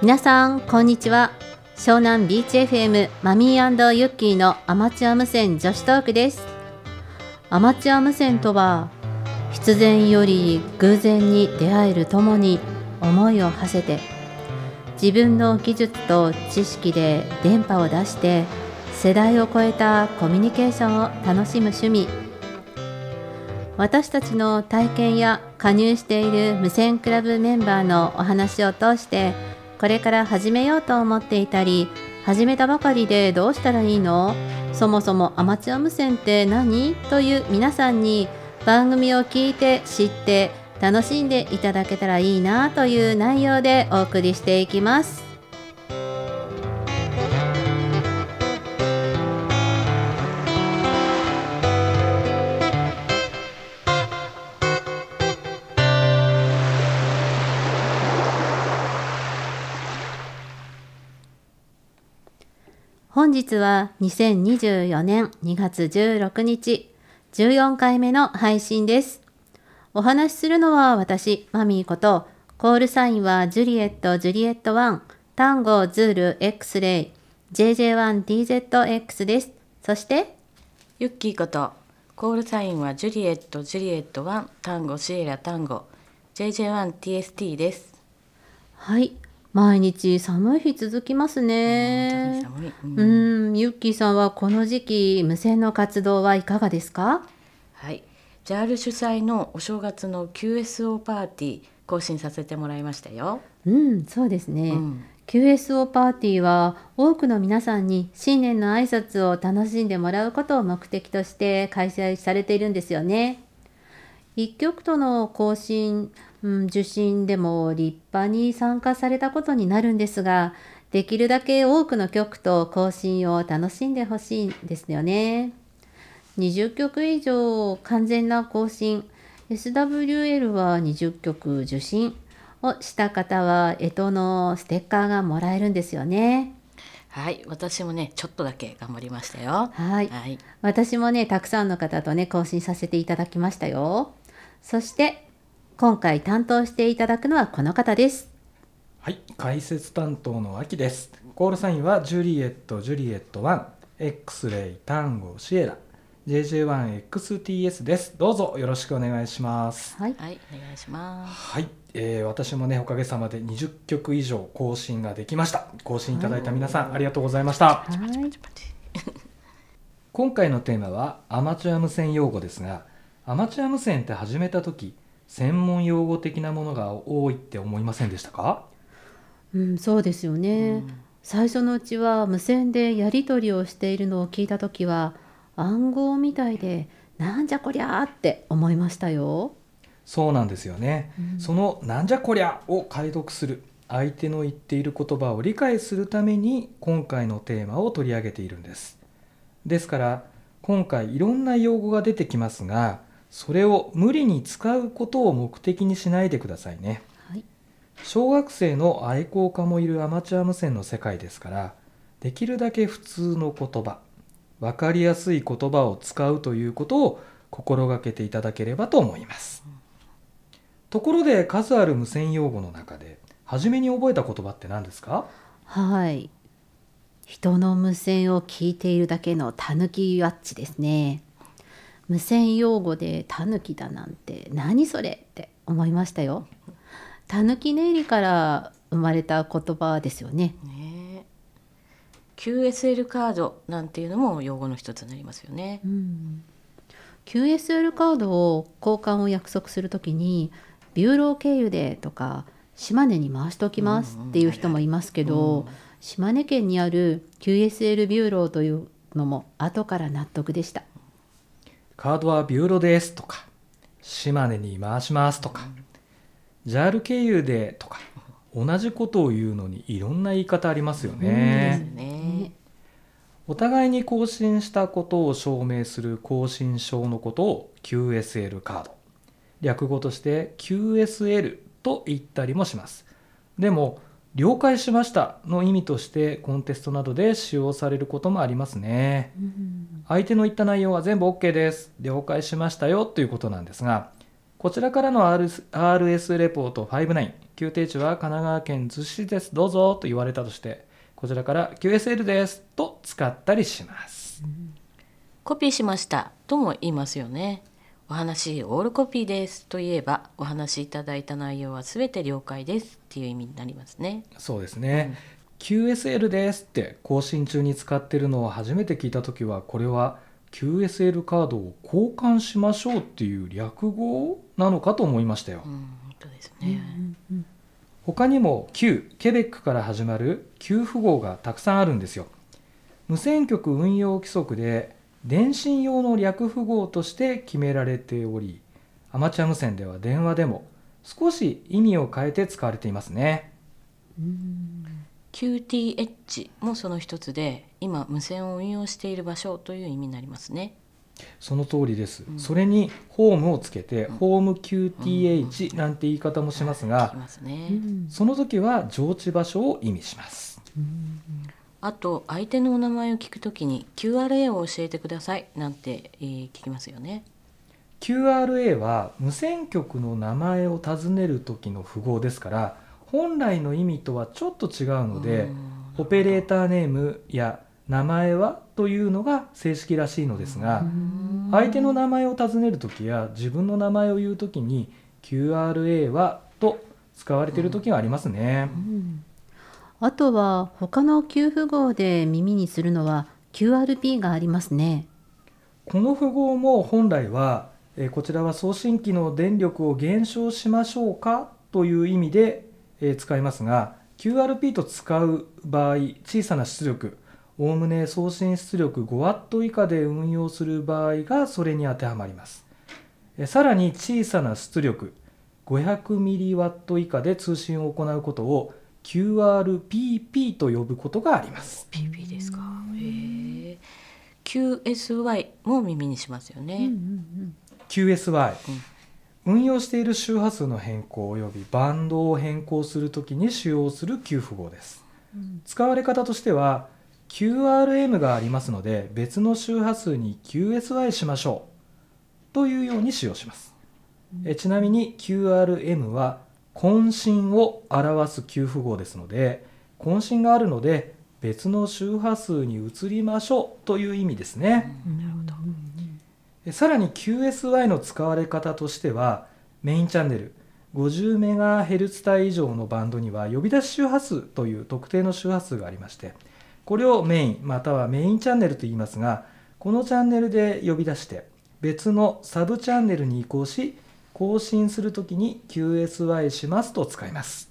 皆さんこんにちは。湘南ビーチ FM マミー&ユッキーのアマチュア無線女子トークです。アマチュア無線とは、必然より偶然に出会える友に思いを馳せて、自分の技術と知識で電波を出して世代を超えたコミュニケーションを楽しむ趣味。私たちの体験や加入している無線クラブメンバーのお話を通して、これから始めようと思っていたり、始めたばかりでどうしたらいいの？そもそもアマチュア無線って何？という皆さんに番組を聞いて知って楽しんでいただけたらいいなという内容でお送りしていきます。本日は2024年2月16日、14回目の配信です。お話しするのは私、マミーこと、コールサインはジュリエット、ジュリエット1、タンゴ、ズール、Xレイ、JJ1DZX です。そして、ユッキーこと、コールサインはジュリエット、ジュリエット1、タンゴ、シエラ、タンゴ、JJ1TST です。はい。毎日寒い日続きますね。ユッキーさんはこの時期無線の活動はいかがですか？はい、JARL 主催のお正月の QSO パーティー更新させてもらいましたよ。うん、そうですね、QSO パーティーは多くの皆さんに新年の挨拶を楽しんでもらうことを目的として開催されているんですよね。一局との更新、受信でも立派に参加されたことになるんですが、できるだけ多くの局と更新を楽しんでほしいんですよね。20局以上完全な更新、SWL は20局受信をした方は干支のステッカーがもらえるんですよね。はい、私もねちょっとだけ頑張りましたよ。はい、私もねたくさんの方とね更新させていただきましたよ。そして今回担当していただくのはこの方です。はい、解説担当の秋です。コールサインはジュリエット、ジュリエット1、Xレイ、タンゴ、シエラ、JJ1XTS です。どうぞよろしくお願いします。はい、はい、お願いします。はい、私もねおかげさまで20曲以上更新ができました。更新いただいた皆さんありがとうございました。今回のテーマはアマチュア無線用語ですが、アマチュア無線って始めた時、専門用語的なものが多いって思いませんでしたか？そうですよね、最初のうちは無線でやり取りをしているのを聞いたときは暗号みたいでなんじゃこりゃって思いましたよ。そうなんですよね、そのなんじゃこりゃを解読する、相手の言っている言葉を理解するために今回のテーマを取り上げているんです。ですから今回いろんな用語が出てきますが、それを無理に使うことを目的にしないでくださいね。はい、小学生の愛好家もいるアマチュア無線の世界ですから、できるだけ普通の言葉、分かりやすい言葉を使うということを心がけていただければと思います。ところで数ある無線用語の中で初めに覚えた言葉って何ですか？はい、人の無線を聞いているだけのタヌキワッチですね。無線用語でタヌキだなんて何それって思いましたよ。タヌキネイリから生まれた言葉ですよね。QSL カードなんていうのも用語の一つになりますよね。QSL カードを交換を約束するときに、ビューロー経由でとか島根に回しておきますっていう人もいますけど、島根県にある QSL ビューローというのも後から納得でした。カードはビューロですとか、島根に回しますとか、JAL 経由でとか、同じことを言うのにいろんな言い方ありますよね。お互いに更新したことを証明する更新証のことを QSL カード、略語として QSL と言ったりもします。でも了解しましたの意味としてコンテストなどで使用されることもありますね。相手の言った内容は全部 OK です、了解しましたよということなんですが、こちらからの RS レポート59、QTH は神奈川県逗子市です、どうぞと言われたとして、こちらから QSL ですと使ったりします。コピーしましたとも言いますよね。お話オールコピーですと言えば、お話いただいた内容はすべて了解ですっていう意味になりますね。そうですね。QSL ですって更新中に使ってるのを初めて聞いたときは、これは QSL カードを交換しましょうっていう略語なのかと思いましたよ。そうですね。他にも Q、ケベックから始まる Q 符号がたくさんあるんですよ。無線局運用規則で電信用の略符号として決められており、アマチュア無線では電話でも少し意味を変えて使われていますね。QTH もその一つで、今無線を運用している場所という意味になりますね。その通りです、それにホームをつけて、ホーム QTH なんて言い方もしますが、その時は常置場所を意味します。あと、相手のお名前を聞くときに QRA を教えてくださいなんて、聞きますよね。 QRA は無線局の名前を尋ねる時の符号ですから、本来の意味とはちょっと違うので、オペレーターネームや名前はというのが正式らしいのですが、相手の名前を尋ねる時や自分の名前を言う時に QRA はと使われている時がありますね。あとは他の Q 符号で耳にするのは QRP がありますね。この符号も本来は、こちらは送信機の電力を減少しましょうかという意味で、使いますが、 QRP と使う場合、小さな出力、おおむね送信出力 5W 以下で運用する場合がそれに当てはまります。さらに小さな出力 500mW 以下で通信を行うことをQRPP と呼ぶことがあります。PP ですか。QSY も耳にしますよね。QSY、運用している周波数の変更およびバンドを変更するときに使用する Q 符号です。使われ方としては QRM がありますので、別の周波数に QSY しましょうというように使用します。ちなみに QRM は渾身を表す Q 符号ですので、渾身があるので別の周波数に移りましょうという意味ですね。さらに QSY の使われ方としては、メインチャンネル 50MHz 帯以上のバンドには呼び出し周波数という特定の周波数がありまして、これをメインまたはメインチャンネルと言いますが、このチャンネルで呼び出して別のサブチャンネルに移行し、更新するときに QSY しますと使います。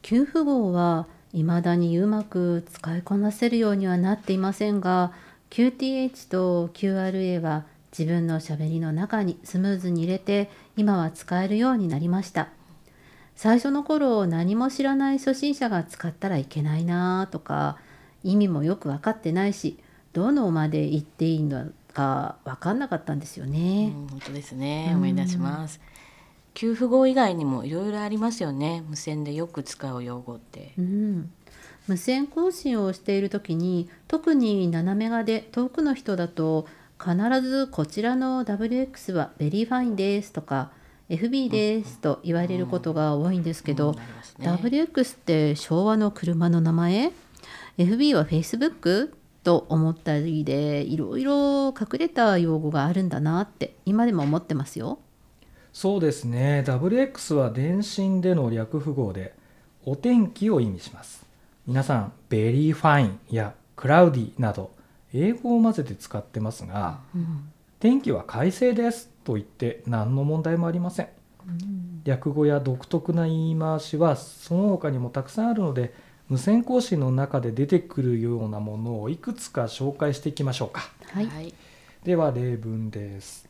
Q 符号はいまだにうまく使いこなせるようにはなっていませんが、QTH と QRA は自分のしゃべりの中にスムーズに入れて、今は使えるようになりました。最初の頃、何も知らない初心者が使ったらいけないなとか、意味もよく分かってないし、どのまで言っていいんだか分かんなかったんですよね。本当ですね。思い出します。Q符号以外にもいろいろありますよね。無線でよく使う用語って。無線更新をしているときに、特に斜めがで遠くの人だと、必ずこちらの WX はベリーファインですとか FB ですと言われることが多いんですけど、WX って昭和の車の名前、FB は Facebook?と思ったりで、いろいろ隠れた用語があるんだなって今でも思ってますよ。そうですね。 WX は電信での略符号でお天気を意味します。皆さんベリーファインやクラウディなど英語を混ぜて使ってますが、天気は快晴ですと言って何の問題もありません。略語や独特な言い回しはその他にもたくさんあるので、無線更新の中で出てくるようなものをいくつか紹介していきましょうか。はい、では例文です。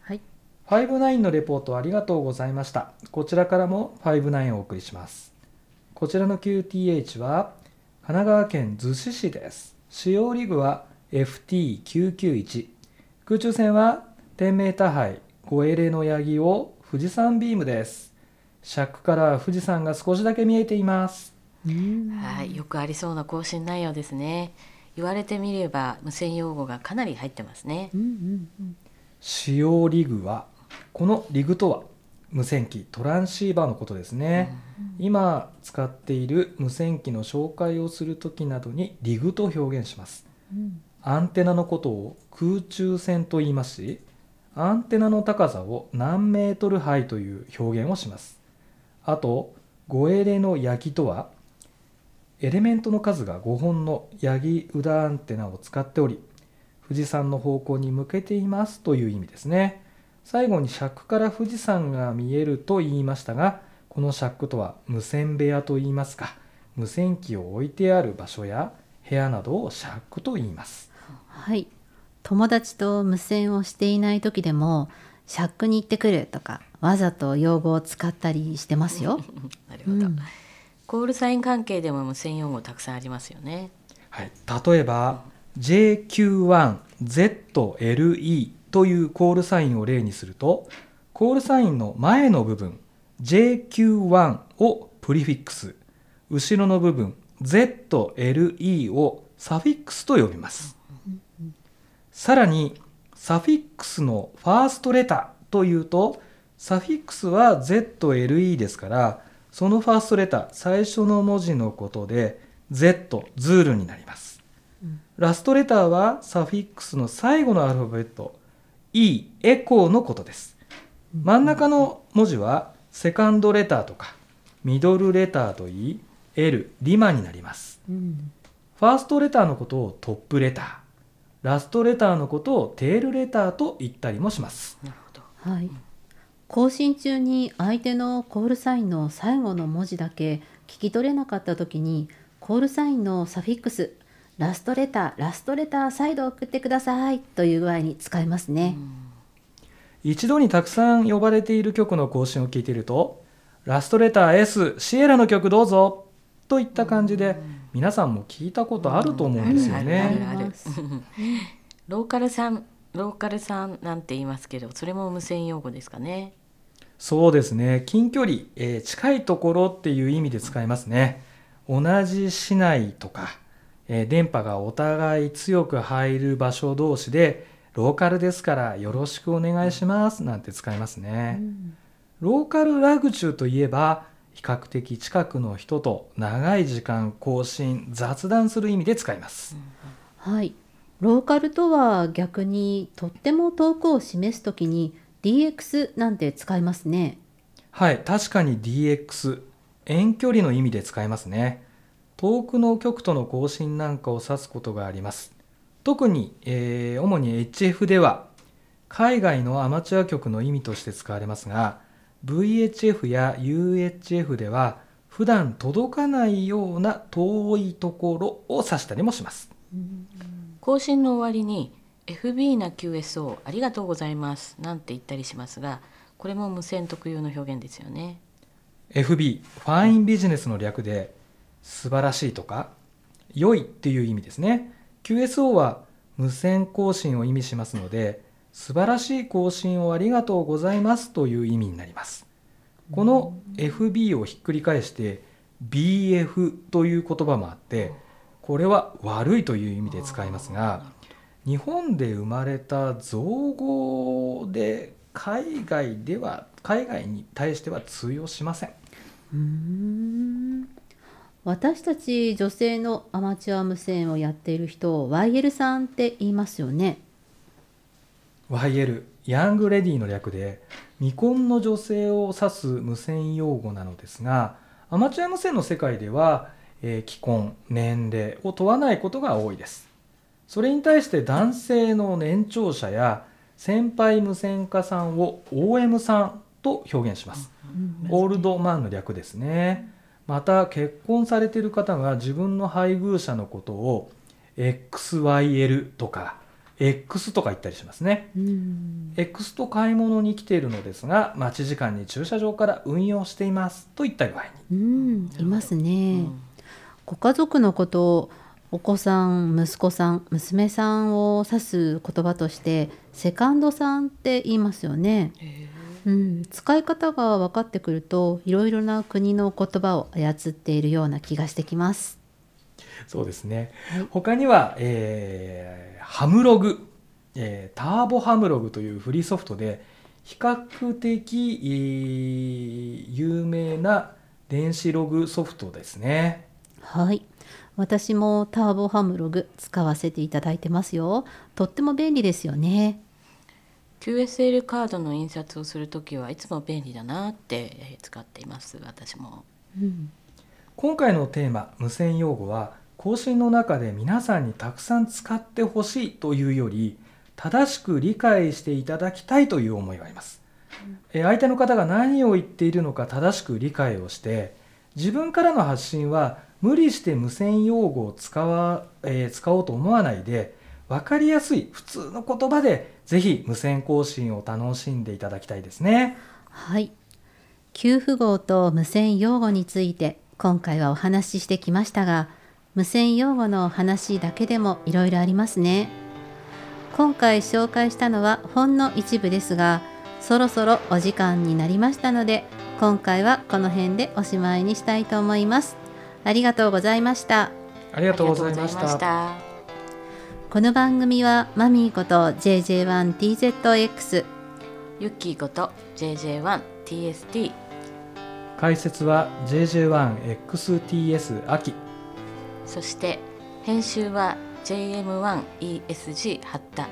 59のレポートありがとうございました。こちらからも59をお送りします。こちらの QTH は神奈川県逗子市です。使用リグは FT991。空中線は天明多杯ご英霊のヤギを富士山ビームです。尺から富士山が少しだけ見えています。よくありそうな更新内容ですね。言われてみれば無線用語がかなり入ってますね。使用リグは、このリグとは無線機トランシーバーのことですね、うん、今使っている無線機の紹介をするときなどにリグと表現します、うん、アンテナのことを空中線と言いますし、アンテナの高さを何メートル範囲という表現をします。あと5エレのヤギとはエレメントの数が5本のヤギウダアンテナを使っており、富士山の方向に向けていますという意味ですね。最後に尺から富士山が見えると言いましたが、この尺とは無線部屋と言いますか、無線機を置いてある場所や部屋などを尺と言います。はい、友達と無線をしていない時でも尺に行ってくるとかわざと用語を使ったりしてますよなるほど、うん、コールサイン関係でも無線用語たくさんありますよね。はい、例えば、うん、JQ1ZLEというコールサインを例にすると、コールサインの前の部分 JQ1 をプリフィックス、後ろの部分 ZLE をサフィックスと呼びます、うんうん、さらにサフィックスのファーストレターというと、サフィックスは ZLE ですから、そのファーストレター最初の文字のことで Z、ズールになります、うん、ラストレターはサフィックスの最後のアルファベットE、エコーのことです。真ん中の文字はセカンドレターとかミドルレターといい、L、リマになります、うん、ファーストレターのことをトップレター、ラストレターのことをテールレターと言ったりもします。なるほど。はい。更新中に相手のコールサインの最後の文字だけ聞き取れなかったときに、コールサインのサフィックスラストレター、ラストレター再度送ってくださいという具合に使えますね。一度にたくさん呼ばれている曲の更新を聞いていると、ラストレター S、シエラの曲どうぞといった感じで、皆さんも聞いたことあると思うんですよね。ローカルさんなんて言いますけど、それも無線用語ですかね。そうですね、近距離、近いところっていう意味で使いますね。同じ市内とか電波がお互い強く入る場所同士で、ローカルですからよろしくお願いしますなんて使いますね、うん、ローカルラグチューといえば、比較的近くの人と長い時間交信雑談する意味で使います、うん、はい。ローカルとは逆に、とっても遠くを示すときに DX なんて使いますね。はい、確かに DX、 遠距離の意味で使いますね。遠くの局との更新なんかを指すことがあります。特に、主に HF では海外のアマチュア局の意味として使われますが、 VHF や UHF では普段届かないような遠いところを指したりもします。更新の終わりに FB な QSO ありがとうございますなんて言ったりしますが、これも無線特有の表現ですよね。 FB、 ファインビジネスの略で、素晴らしいとか良いっていう意味ですね。 QSO は無線更新を意味しますので、素晴らしい更新をありがとうございますという意味になります。この FB をひっくり返して BF という言葉もあって、これは悪いという意味で使いますが、日本で生まれた造語で海外に対しては通用しません。私たち女性のアマチュア無線をやっている人を YL さんって言いますよね。 YL、 ヤングレディの略で、未婚の女性を指す無線用語なのですが、アマチュア無線の世界では、既婚、年齢を問わないことが多いです。それに対して男性の年長者や先輩無線家さんを OM さんと表現します、うん、オールドマンの略ですね。また結婚されている方が自分の配偶者のことを XYL とか X とか言ったりしますね。うん、 X と買い物に来ているのですが、待ち時間に駐車場から運用していますといった具合に、うん、いますね、うん、ご家族のことをお子さん、息子さん、娘さんを指す言葉としてセカンドさんって言いますよね。うん、使い方が分かってくると、いろいろな国の言葉を操っているような気がしてきます。そうですね、はい、他には、ハムログ、ターボハムログというフリーソフトで比較的有名な電子ログソフトですね。はい。私もターボハムログ使わせていただいてますよ。とっても便利ですよね。QSL カードの印刷をするときはいつも便利だなって使っています、私も。うん、今回のテーマ、無線用語は、更新の中で皆さんにたくさん使ってほしいというより、正しく理解していただきたいという思いがあります。相手の方が何を言っているのか正しく理解をして、自分からの発信は無理して無線用語を使おうと思わないで、分かりやすい普通の言葉でぜひ無線更新を楽しんでいただきたいですね。はい。Q符号と無線用語について今回はお話ししてきましたが、無線用語の話だけでもいろいろありますね。今回紹介したのはほんの一部ですが、そろそろお時間になりましたので、今回はこの辺でおしまいにしたいと思います。ありがとうございました。ありがとうございました。この番組はマミーこと JJ1DZX、 ユッキーこと JJ1TST、 解説は JJ1XTS 秋、そして編集は JM1ESG 八田、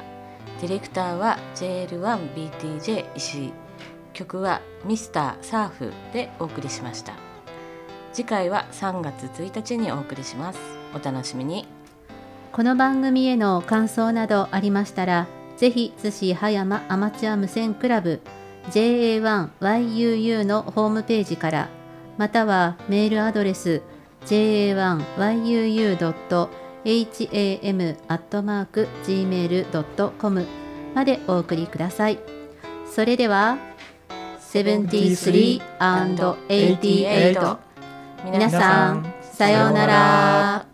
ディレクターは JL1BTJ 石井、曲はミスターサーフでお送りしました。次回は3月1日にお送りします。お楽しみに。この番組への感想などありましたら、ぜひ津市葉山アマチュア無線クラブ JA1YUU のホームページから、またはメールアドレス JA1YUU.ham@gmail.com までお送りください。それでは 73&88 皆さんさようなら。